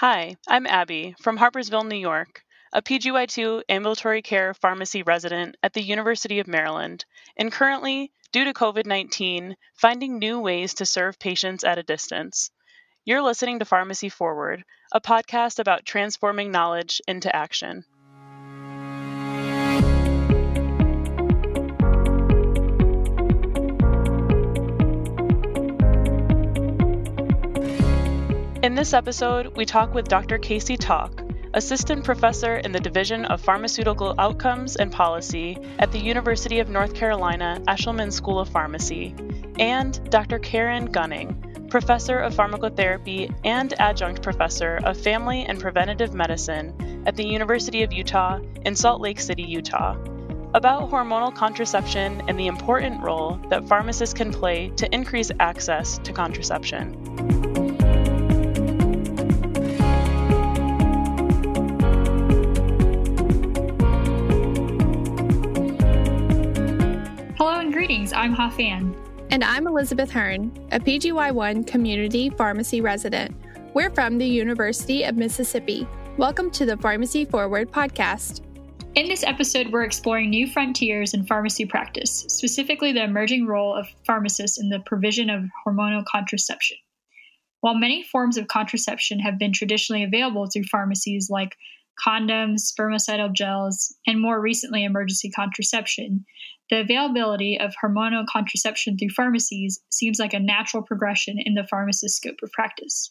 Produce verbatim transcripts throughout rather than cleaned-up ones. Hi, I'm Abby from Harpersville, New York, a P G Y two ambulatory care pharmacy resident at the University of Maryland, and currently, due to COVID nineteen, finding new ways to serve patients at a distance. You're listening to Pharmacy Forward, a podcast about transforming knowledge into action. In this episode, we talk with Doctor Casey Talk, Assistant Professor in the Division of Pharmaceutical Outcomes and Policy at the University of North Carolina Eshelman School of Pharmacy, and Doctor Karen Gunning, Professor of Pharmacotherapy and Adjunct Professor of Family and Preventative Medicine at the University of Utah in Salt Lake City, Utah, about hormonal contraception and the important role that pharmacists can play to increase access to contraception. Greetings, I'm Ha Fan. And I'm Elizabeth Hearn, a P G Y one community pharmacy resident. We're from the University of Mississippi. Welcome to the Pharmacy Forward podcast. In this episode, we're exploring new frontiers in pharmacy practice, specifically the emerging role of pharmacists in the provision of hormonal contraception. While many forms of contraception have been traditionally available through pharmacies like condoms, spermicidal gels, and more recently emergency contraception, the availability of hormonal contraception through pharmacies seems like a natural progression in the pharmacist's scope of practice.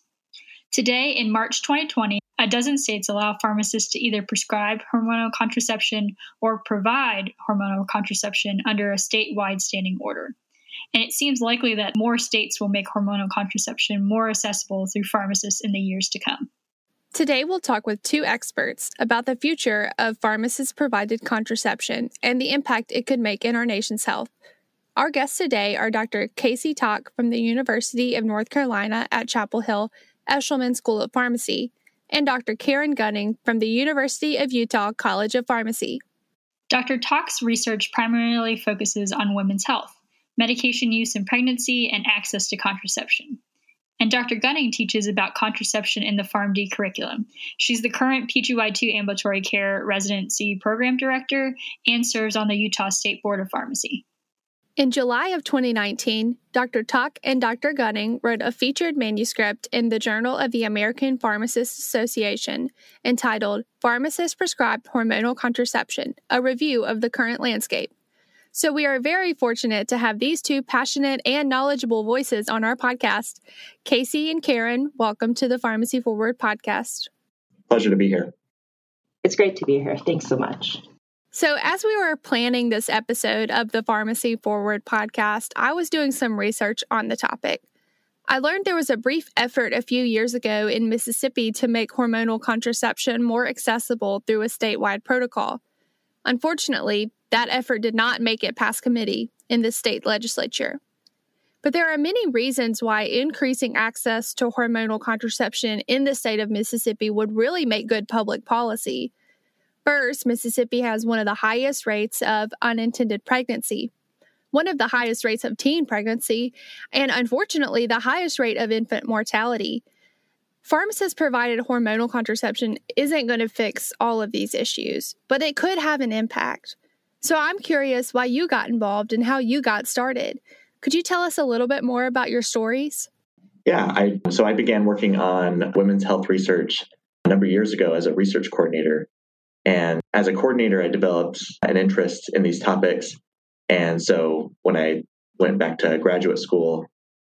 Today, in March twenty twenty, a dozen states allow pharmacists to either prescribe hormonal contraception or provide hormonal contraception under a statewide standing order. And it seems likely that more states will make hormonal contraception more accessible through pharmacists in the years to come. Today, we'll talk with two experts about the future of pharmacist-provided contraception and the impact it could make in our nation's health. Our guests today are Doctor Casey Talk from the University of North Carolina at Chapel Hill Eshelman School of Pharmacy and Doctor Karen Gunning from the University of Utah College of Pharmacy. Doctor Talk's research primarily focuses on women's health, medication use in pregnancy, and access to contraception. And Doctor Gunning teaches about contraception in the PharmD curriculum. She's the current P G Y two Ambulatory Care Residency Program Director and serves on the Utah State Board of Pharmacy. In July of twenty nineteen, Doctor Talk and Doctor Gunning wrote a featured manuscript in the Journal of the American Pharmacists Association entitled Pharmacists Prescribed Hormonal Contraception, a Review of the Current Landscape. So we are very fortunate to have these two passionate and knowledgeable voices on our podcast. Casey and Karen, welcome to the Pharmacy Forward podcast. Pleasure to be here. It's great to be here. Thanks so much. So as we were planning this episode of the Pharmacy Forward podcast, I was doing some research on the topic. I learned there was a brief effort a few years ago in Mississippi to make hormonal contraception more accessible through a statewide protocol. Unfortunately, that effort did not make it past committee in the state legislature. But there are many reasons why increasing access to hormonal contraception in the state of Mississippi would really make good public policy. First, Mississippi has one of the highest rates of unintended pregnancy, one of the highest rates of teen pregnancy, and unfortunately, the highest rate of infant mortality. Pharmacist-provided hormonal contraception isn't going to fix all of these issues, but it could have an impact. So I'm curious why you got involved and how you got started. Could you tell us a little bit more about your stories? Yeah, I, so I began working on women's health research a number of years ago as a research coordinator. And as a coordinator, I developed an interest in these topics. And so when I went back to graduate school,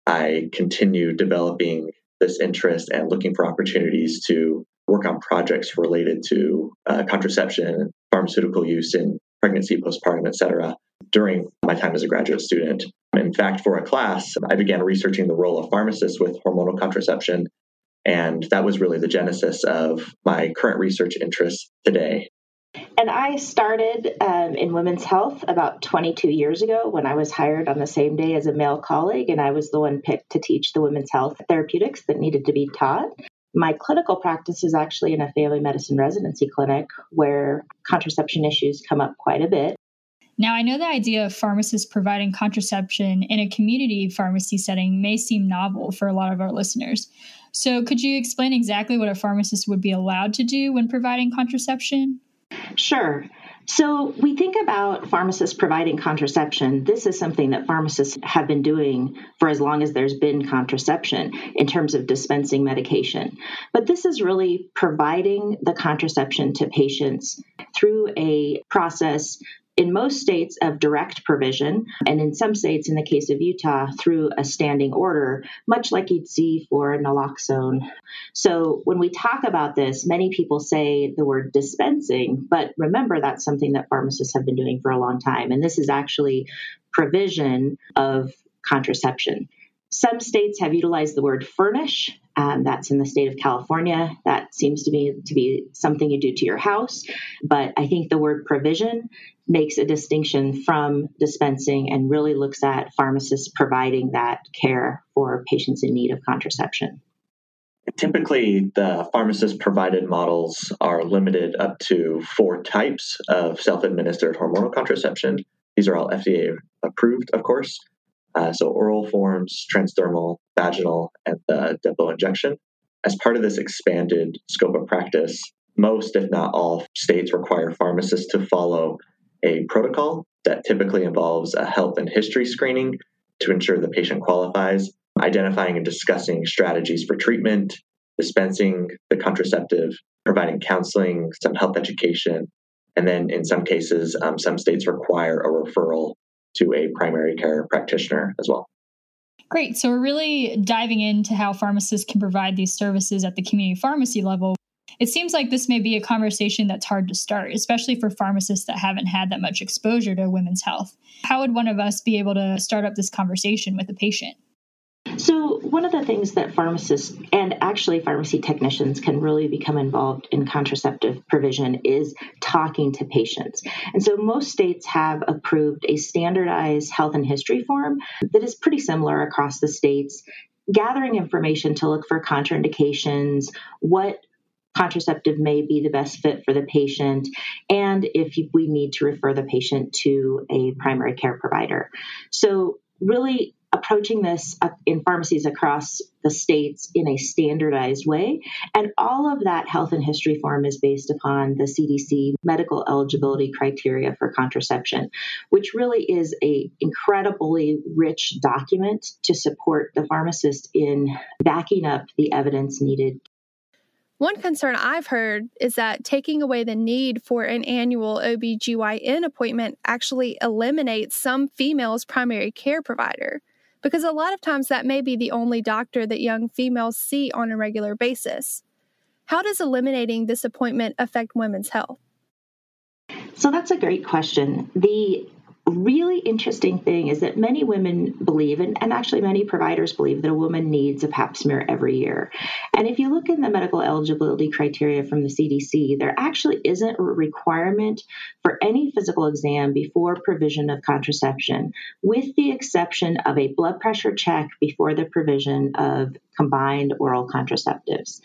I continued developing this interest and looking for opportunities to work on projects related to uh, contraception, pharmaceutical use in pregnancy, postpartum, et cetera, during my time as a graduate student. In fact, for a class, I began researching the role of pharmacists with hormonal contraception, and that was really the genesis of my current research interests today. And I started um, in women's health about twenty-two years ago when I was hired on the same day as a male colleague, and I was the one picked to teach the women's health therapeutics that needed to be taught. My clinical practice is actually in a family medicine residency clinic where contraception issues come up quite a bit. Now, I know the idea of pharmacists providing contraception in a community pharmacy setting may seem novel for a lot of our listeners. So could you explain exactly what a pharmacist would be allowed to do when providing contraception? Sure. So we think about pharmacists providing contraception. This is something that pharmacists have been doing for as long as there's been contraception in terms of dispensing medication. But this is really providing the contraception to patients through a process in most states of direct provision, and in some states, in the case of Utah, through a standing order, much like you'd see for naloxone. So when we talk about this, many people say the word dispensing, but remember that's something that pharmacists have been doing for a long time. And this is actually provision of contraception. Some states have utilized the word furnish. Um, that's in the state of California. That seems to be to be something you do to your house. But I think the word provision makes a distinction from dispensing and really looks at pharmacists providing that care for patients in need of contraception. Typically, the pharmacist-provided models are limited up to four types of self-administered hormonal contraception. These are all F D A approved, of course. Uh, so oral forms, transdermal, vaginal, and the depot injection. As part of this expanded scope of practice, most, if not all, states require pharmacists to follow a protocol that typically involves a health and history screening to ensure the patient qualifies, identifying and discussing strategies for treatment, dispensing the contraceptive, providing counseling, some health education, and then in some cases, um, some states require a referral to a primary care practitioner as well. Great. So we're really diving into how pharmacists can provide these services at the community pharmacy level. It seems like this may be a conversation that's hard to start, especially for pharmacists that haven't had that much exposure to women's health. How would one of us be able to start up this conversation with a patient? So one of the things that pharmacists and actually pharmacy technicians can really become involved in contraceptive provision is talking to patients. And so most states have approved a standardized health and history form that is pretty similar across the states, gathering information to look for contraindications, what contraceptive may be the best fit for the patient, and if we need to refer the patient to a primary care provider. So really approaching this in pharmacies across the states in a standardized way. And all of that health and history form is based upon the C D C medical eligibility criteria for contraception, which really is an incredibly rich document to support the pharmacist in backing up the evidence needed. One concern I've heard is that taking away the need for an annual O B G Y N appointment actually eliminates some females' primary care provider, because a lot of times that may be the only doctor that young females see on a regular basis. How does eliminating this appointment affect women's health? So that's a great question. The really interesting thing is that many women believe, and, and actually many providers believe, that a woman needs a pap smear every year. And if you look in the medical eligibility criteria from the C D C, there actually isn't a requirement for any physical exam before provision of contraception, with the exception of a blood pressure check before the provision of combined oral contraceptives.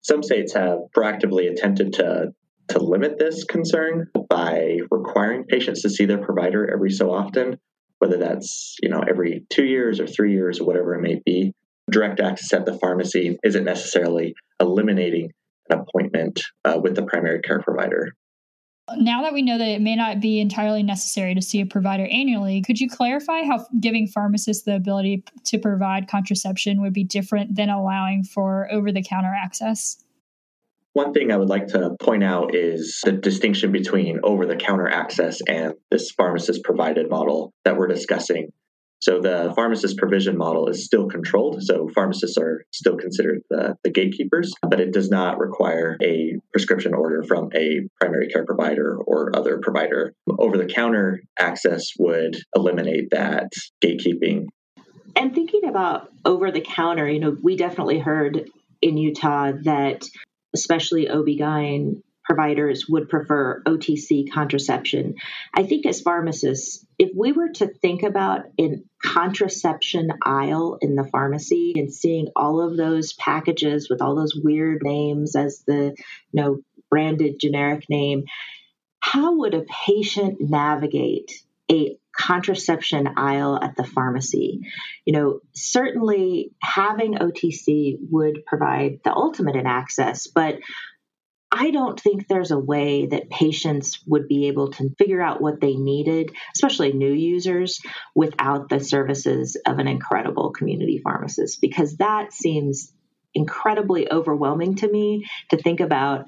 Some states have proactively attempted to to limit this concern by requiring patients to see their provider every so often, whether that's, you know, every two years or three years or whatever it may be. Direct access at the pharmacy isn't necessarily eliminating an appointment uh, with the primary care provider. Now that we know that it may not be entirely necessary to see a provider annually, could you clarify how giving pharmacists the ability to provide contraception would be different than allowing for over-the-counter access? One thing I would like to point out is the distinction between over-the-counter access and this pharmacist-provided model that we're discussing. So the pharmacist provision model is still controlled, so pharmacists are still considered the, the gatekeepers, but it does not require a prescription order from a primary care provider or other provider. Over-the-counter access would eliminate that gatekeeping. And thinking about over-the-counter, you know, we definitely heard in Utah that especially O B G Y N providers would prefer O T C contraception. I think as pharmacists, if we were to think about a contraception aisle in the pharmacy and seeing all of those packages with all those weird names as the, you know, branded generic name, how would a patient navigate a contraception aisle at the pharmacy. You know, certainly having O T C would provide the ultimate in access, but I don't think there's a way that patients would be able to figure out what they needed, especially new users, without the services of an incredible community pharmacist, because that seems incredibly overwhelming to me to think about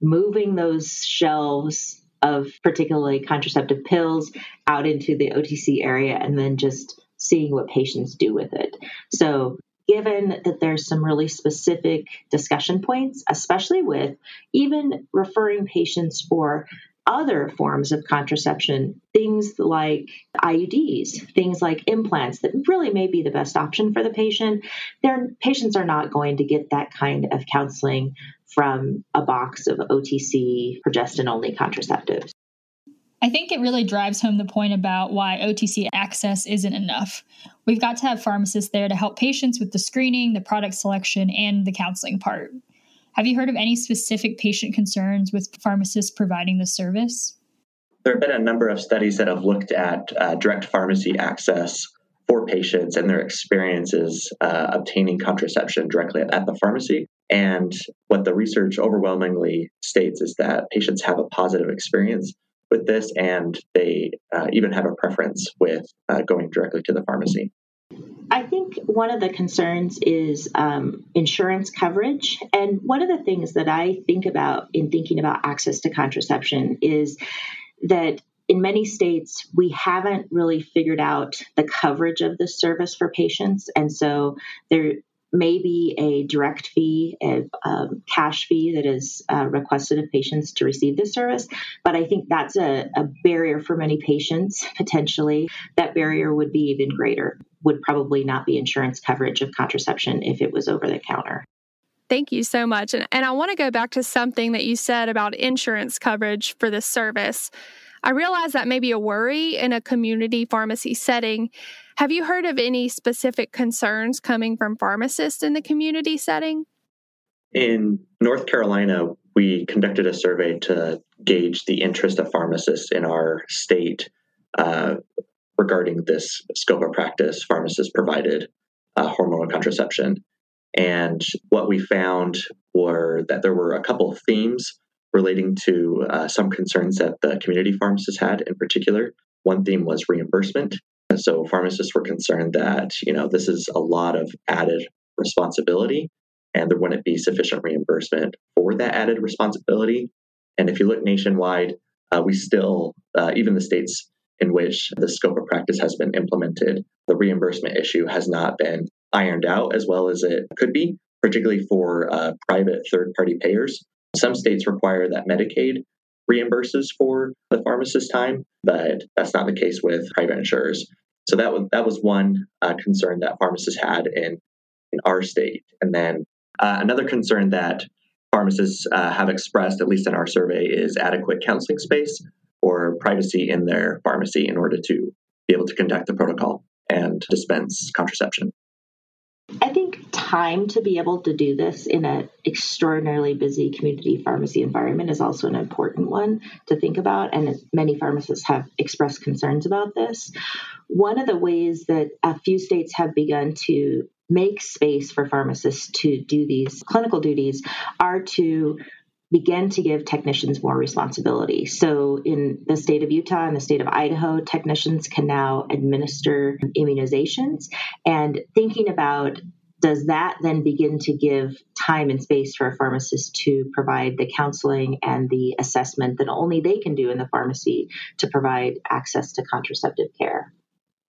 moving those shelves of particularly contraceptive pills out into the O T C area and then just seeing what patients do with it. So given that there's some really specific discussion points, especially with even referring patients for other forms of contraception, things like I U Ds, things like implants that really may be the best option for the patient, their patients are not going to get that kind of counseling from a box of O T C progestin-only contraceptives. I think it really drives home the point about why O T C access isn't enough. We've got to have pharmacists there to help patients with the screening, the product selection, and the counseling part. Have you heard of any specific patient concerns with pharmacists providing the service? There have been a number of studies that have looked at uh, direct pharmacy access for patients and their experiences uh, obtaining contraception directly at the pharmacy. And what the research overwhelmingly states is that patients have a positive experience with this, and they uh, even have a preference with uh, going directly to the pharmacy. I think one of the concerns is um, insurance coverage. And one of the things that I think about in thinking about access to contraception is that in many states, we haven't really figured out the coverage of this service for patients. And so there may be a direct fee, a um, cash fee that is uh, requested of patients to receive this service. But I think that's a, a barrier for many patients, potentially. That barrier would be even greater, would probably not be insurance coverage of contraception if it was over the counter. Thank you so much. And, and I want to go back to something that you said about insurance coverage for this service. I realize that may be a worry in a community pharmacy setting. Have you heard of any specific concerns coming from pharmacists in the community setting? In North Carolina, we conducted a survey to gauge the interest of pharmacists in our state uh, regarding this scope of practice, pharmacists provided uh, hormonal contraception. And what we found were that there were a couple of themes relating to uh, some concerns that the community pharmacists had in particular. One theme was reimbursement. So pharmacists were concerned that, you know, this is a lot of added responsibility and there wouldn't be sufficient reimbursement for that added responsibility. And if you look nationwide, uh, we still, uh, even the states in which the scope of practice has been implemented, the reimbursement issue has not been ironed out as well as it could be, particularly for uh, private third-party payers. Some states require that Medicaid reimburses for the pharmacist's time, but that's not the case with private insurers. So that was that was one uh, concern that pharmacists had in, in our state. And then uh, another concern that pharmacists uh, have expressed, at least in our survey, is adequate counseling space or privacy in their pharmacy in order to be able to conduct the protocol and dispense contraception. I think time to be able to do this in an extraordinarily busy community pharmacy environment is also an important one to think about, and many pharmacists have expressed concerns about this. One of the ways that a few states have begun to make space for pharmacists to do these clinical duties are to begin to give technicians more responsibility. So in the state of Utah and the state of Idaho, technicians can now administer immunizations. And thinking about, does that then begin to give time and space for a pharmacist to provide the counseling and the assessment that only they can do in the pharmacy to provide access to contraceptive care?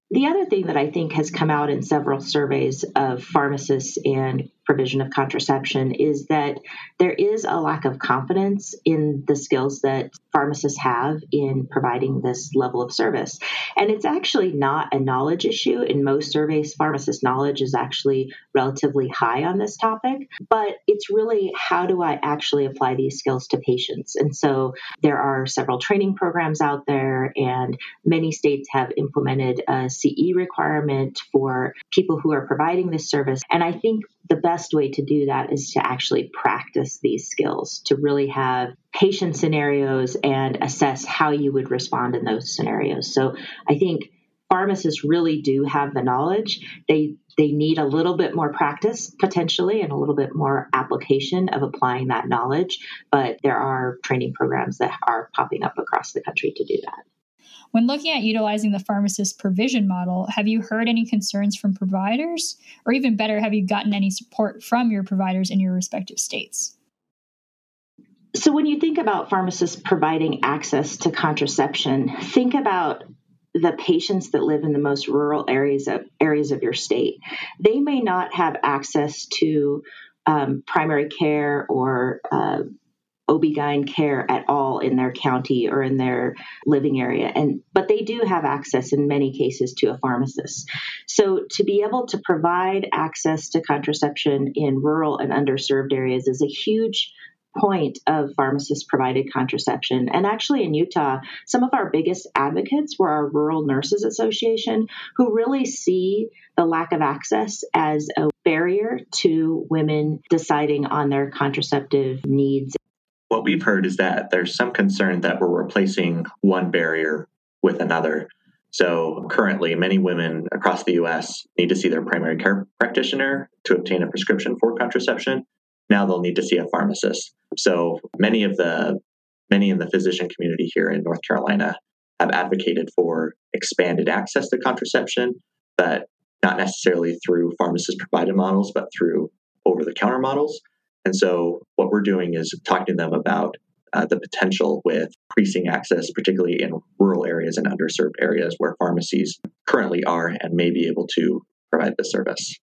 The other thing that I think has come out in several surveys of pharmacists and provision of contraception is that there is a lack of confidence in the skills that pharmacists have in providing this level of service. And it's actually not a knowledge issue. In most surveys, pharmacist knowledge is actually relatively high on this topic, but it's really how do I actually apply these skills to patients? And so there are several training programs out there, and many states have implemented a C E requirement for people who are providing this service. And I think the best way to do that is to actually practice these skills, to really have patient scenarios and assess how you would respond in those scenarios. So I think pharmacists really do have the knowledge. They they need a little bit more practice potentially and a little bit more application of applying that knowledge. But there are training programs that are popping up across the country to do that. When looking at utilizing the pharmacist provision model, have you heard any concerns from providers? Or even better, have you gotten any support from your providers in your respective states? So when you think about pharmacists providing access to contraception, think about the patients that live in the most rural areas of areas of your state. They may not have access to um, primary care or uh, O B G Y N care at all in their county or in their living area. And but they do have access in many cases to a pharmacist. So to be able to provide access to contraception in rural and underserved areas is a huge point of pharmacist provided contraception. And actually in Utah, some of our biggest advocates were our Rural Nurses Association, who really see the lack of access as a barrier to women deciding on their contraceptive needs. What we've heard is that there's some concern that we're replacing one barrier with another. So currently, many women across the U S need to see their primary care practitioner to obtain a prescription for contraception. Now they'll need to see a pharmacist. So many of the many in the physician community here in North Carolina have advocated for expanded access to contraception, but not necessarily through pharmacist-provided models, but through over-the-counter models. And so what we're doing is talking to them about uh, the potential with increasing access, particularly in rural areas and underserved areas where pharmacies currently are and may be able to provide the service.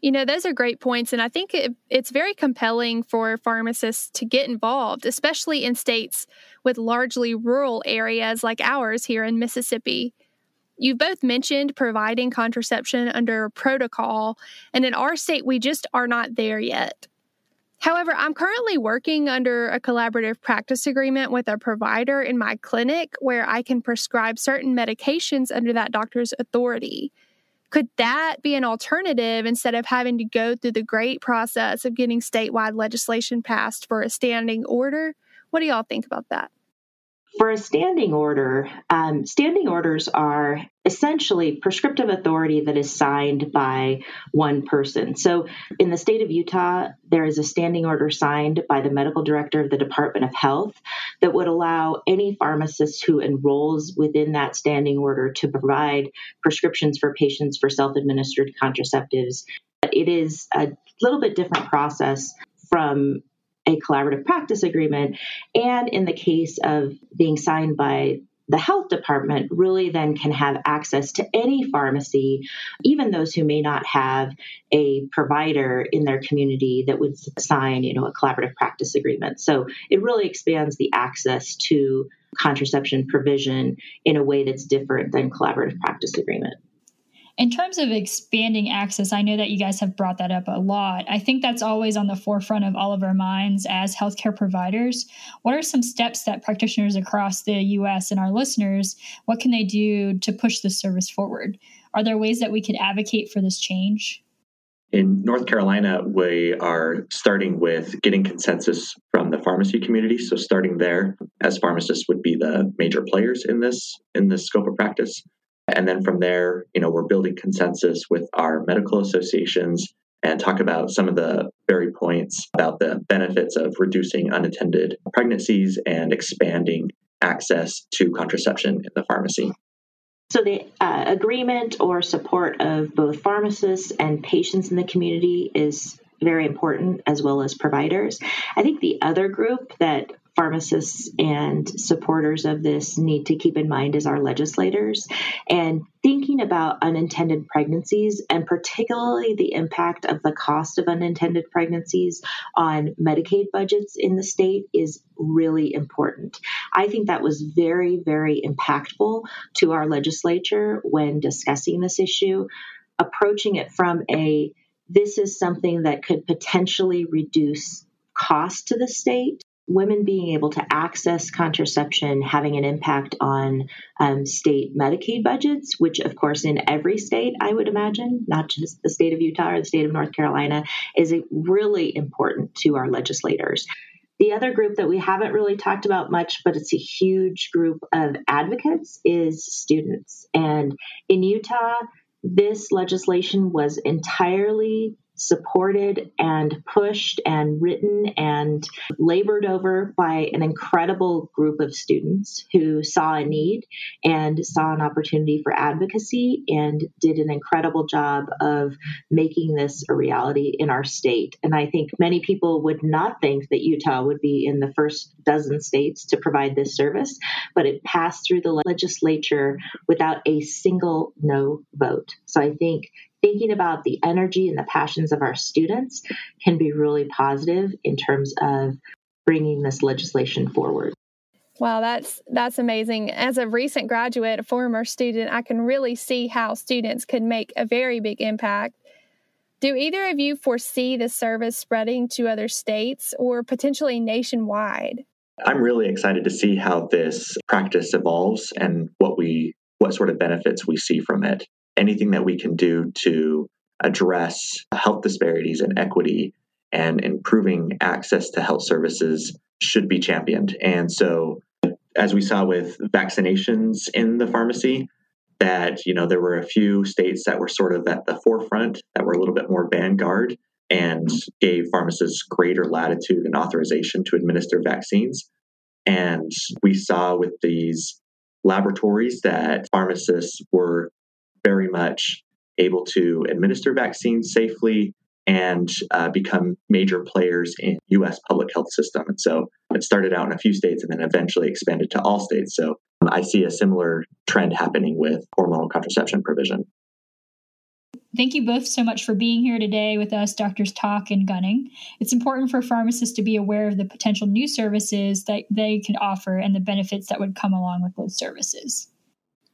You know, those are great points. And I think it, it's very compelling for pharmacists to get involved, especially in states with largely rural areas like ours here in Mississippi. You've both mentioned providing contraception under protocol, and in our state, we just are not there yet. However, I'm currently working under a collaborative practice agreement with a provider in my clinic where I can prescribe certain medications under that doctor's authority. Could that be an alternative instead of having to go through the great process of getting statewide legislation passed for a standing order? What do y'all think about that? For a standing order, um, standing orders are essentially prescriptive authority that is signed by one person. So in the state of Utah, there is a standing order signed by the medical director of the Department of Health that would allow any pharmacist who enrolls within that standing order to provide prescriptions for patients for self-administered contraceptives. But it is a little bit different process from a collaborative practice agreement, and in the case of being signed by the health department, really then can have access to any pharmacy, even those who may not have a provider in their community that would sign, you know, a collaborative practice agreement. So it really expands the access to contraception provision in a way that's different than collaborative practice agreement. In terms of expanding access, I know that you guys have brought that up a lot. I think that's always on the forefront of all of our minds as healthcare providers. What are some steps that practitioners across the U S and our listeners, what can they do to push this service forward? Are there ways that we could advocate for this change? In North Carolina, we are starting with getting consensus from the pharmacy community. So starting there, as pharmacists would be the major players in this, in this scope of practice. And then from there, you know, we're building consensus with our medical associations and talk about some of the very points about the benefits of reducing unintended pregnancies and expanding access to contraception in the pharmacy. So the uh, agreement or support of both pharmacists and patients in the community is very important, as well as providers. I think the other group that pharmacists and supporters of this need to keep in mind is our legislators, and thinking about unintended pregnancies and particularly the impact of the cost of unintended pregnancies on Medicaid budgets in the state is really important. I think that was very, very impactful to our legislature when discussing this issue, approaching it from a, this is something that could potentially reduce cost to the state women being able to access contraception having an impact on um, state Medicaid budgets, which, of course, in every state, I would imagine, not just the state of Utah or the state of North Carolina, is really important to our legislators. The other group that we haven't really talked about much, but it's a huge group of advocates, is students. And in Utah, this legislation was entirely supported and pushed and written and labored over by an incredible group of students who saw a need and saw an opportunity for advocacy and did an incredible job of making this a reality in our state. And I think many people would not think that Utah would be in the first dozen states to provide this service, but it passed through the legislature without a single no vote. So I think thinking about the energy and the passions of our students can be really positive in terms of bringing this legislation forward. Wow, that's that's amazing. As a recent graduate, a former student, I can really see how students could make a very big impact. Do either of you foresee this service spreading to other states or potentially nationwide? I'm really excited to see how this practice evolves and what we what sort of benefits we see from it. Anything that we can do to address health disparities and equity and improving access to health services should be championed. And so, as we saw with vaccinations in the pharmacy, that, you know, there were a few states that were sort of at the forefront, that were a little bit more vanguard and gave pharmacists greater latitude and authorization to administer vaccines. And we saw with these laboratories that pharmacists were very much able to administer vaccines safely and uh, become major players in U S public health system. And so it started out in a few states and then eventually expanded to all states. So um, I see a similar trend happening with hormonal contraception provision. Thank you both so much for being here today with us, Doctors Talk and Gunning. It's important for pharmacists to be aware of the potential new services that they can offer and the benefits that would come along with those services.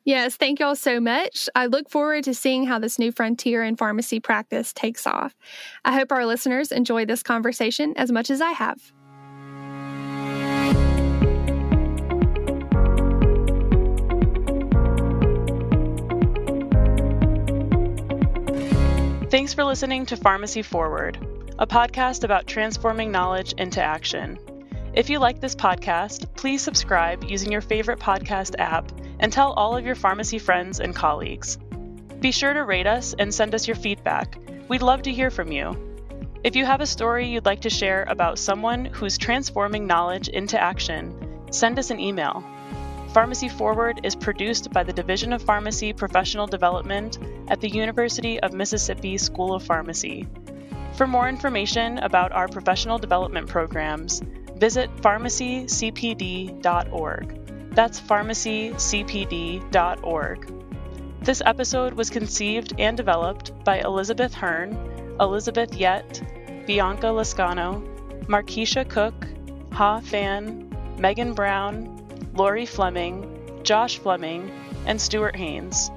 Yes, thank y'all so much. I look forward to seeing how this new frontier in pharmacy practice takes off. I hope our listeners enjoy this conversation as much as I have. Thanks for listening to Pharmacy Forward, a podcast about transforming knowledge into action. If you like this podcast, please subscribe using your favorite podcast app and tell all of your pharmacy friends and colleagues. Be sure to rate us and send us your feedback. We'd love to hear from you. If you have a story you'd like to share about someone who's transforming knowledge into action, send us an email. Pharmacy Forward is produced by the Division of Pharmacy Professional Development at the University of Mississippi School of Pharmacy. For more information about our professional development programs, visit pharmacy c p d dot org. That's pharmacy c p d dot org. This episode was conceived and developed by Elizabeth Hearn, Elizabeth Yett, Bianca Lascano, Markeisha Cook, Ha Fan, Megan Brown, Lori Fleming, Josh Fleming, and Stuart Haynes.